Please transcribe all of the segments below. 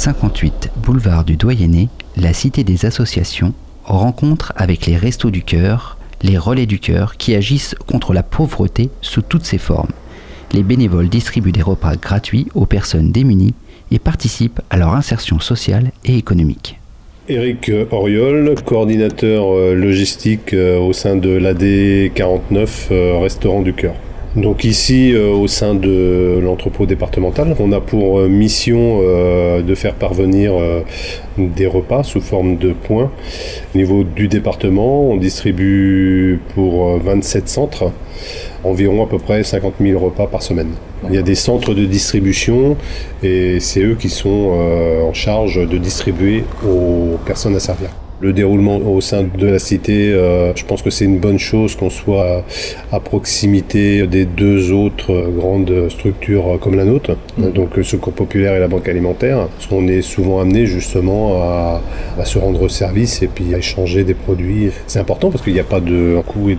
58 boulevard du Doyenné, la Cité des Associations, rencontre avec les Restos du Cœur, les Relais du Cœur qui agissent contre la pauvreté sous toutes ses formes. Les bénévoles distribuent des repas gratuits aux personnes démunies et participent à leur insertion sociale et économique. Éric Oriol, coordinateur logistique au sein de l'AD 49 Restaurant du Cœur. Donc ici, au sein de l'entrepôt départemental, on a pour mission de faire parvenir des repas sous forme de points. Au niveau du département, on distribue pour 27 centres, environ à peu près 50 000 repas par semaine. Il y a des centres de distribution et c'est eux qui sont en charge de distribuer aux personnes à servir. Le déroulement au sein de la cité, je pense que c'est une bonne chose qu'on soit à proximité des deux autres grandes structures comme la nôtre, donc le Secours Populaire et la Banque Alimentaire, parce qu'on est souvent amené justement à se rendre service et puis à échanger des produits. C'est important parce qu'il n'y a pas de coût et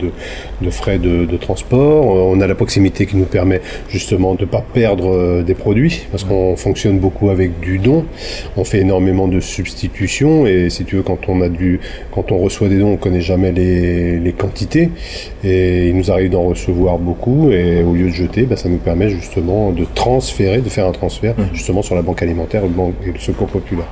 de frais de transport. On a la proximité qui nous permet justement de ne pas perdre des produits, parce qu'on fonctionne beaucoup avec du don, on fait énormément de substitutions et si tu veux, quand on reçoit des dons, on ne connaît jamais les quantités et il nous arrive d'en recevoir beaucoup et au lieu de jeter, ça nous permet justement de faire un transfert justement sur la Banque Alimentaire et le Secours Populaire.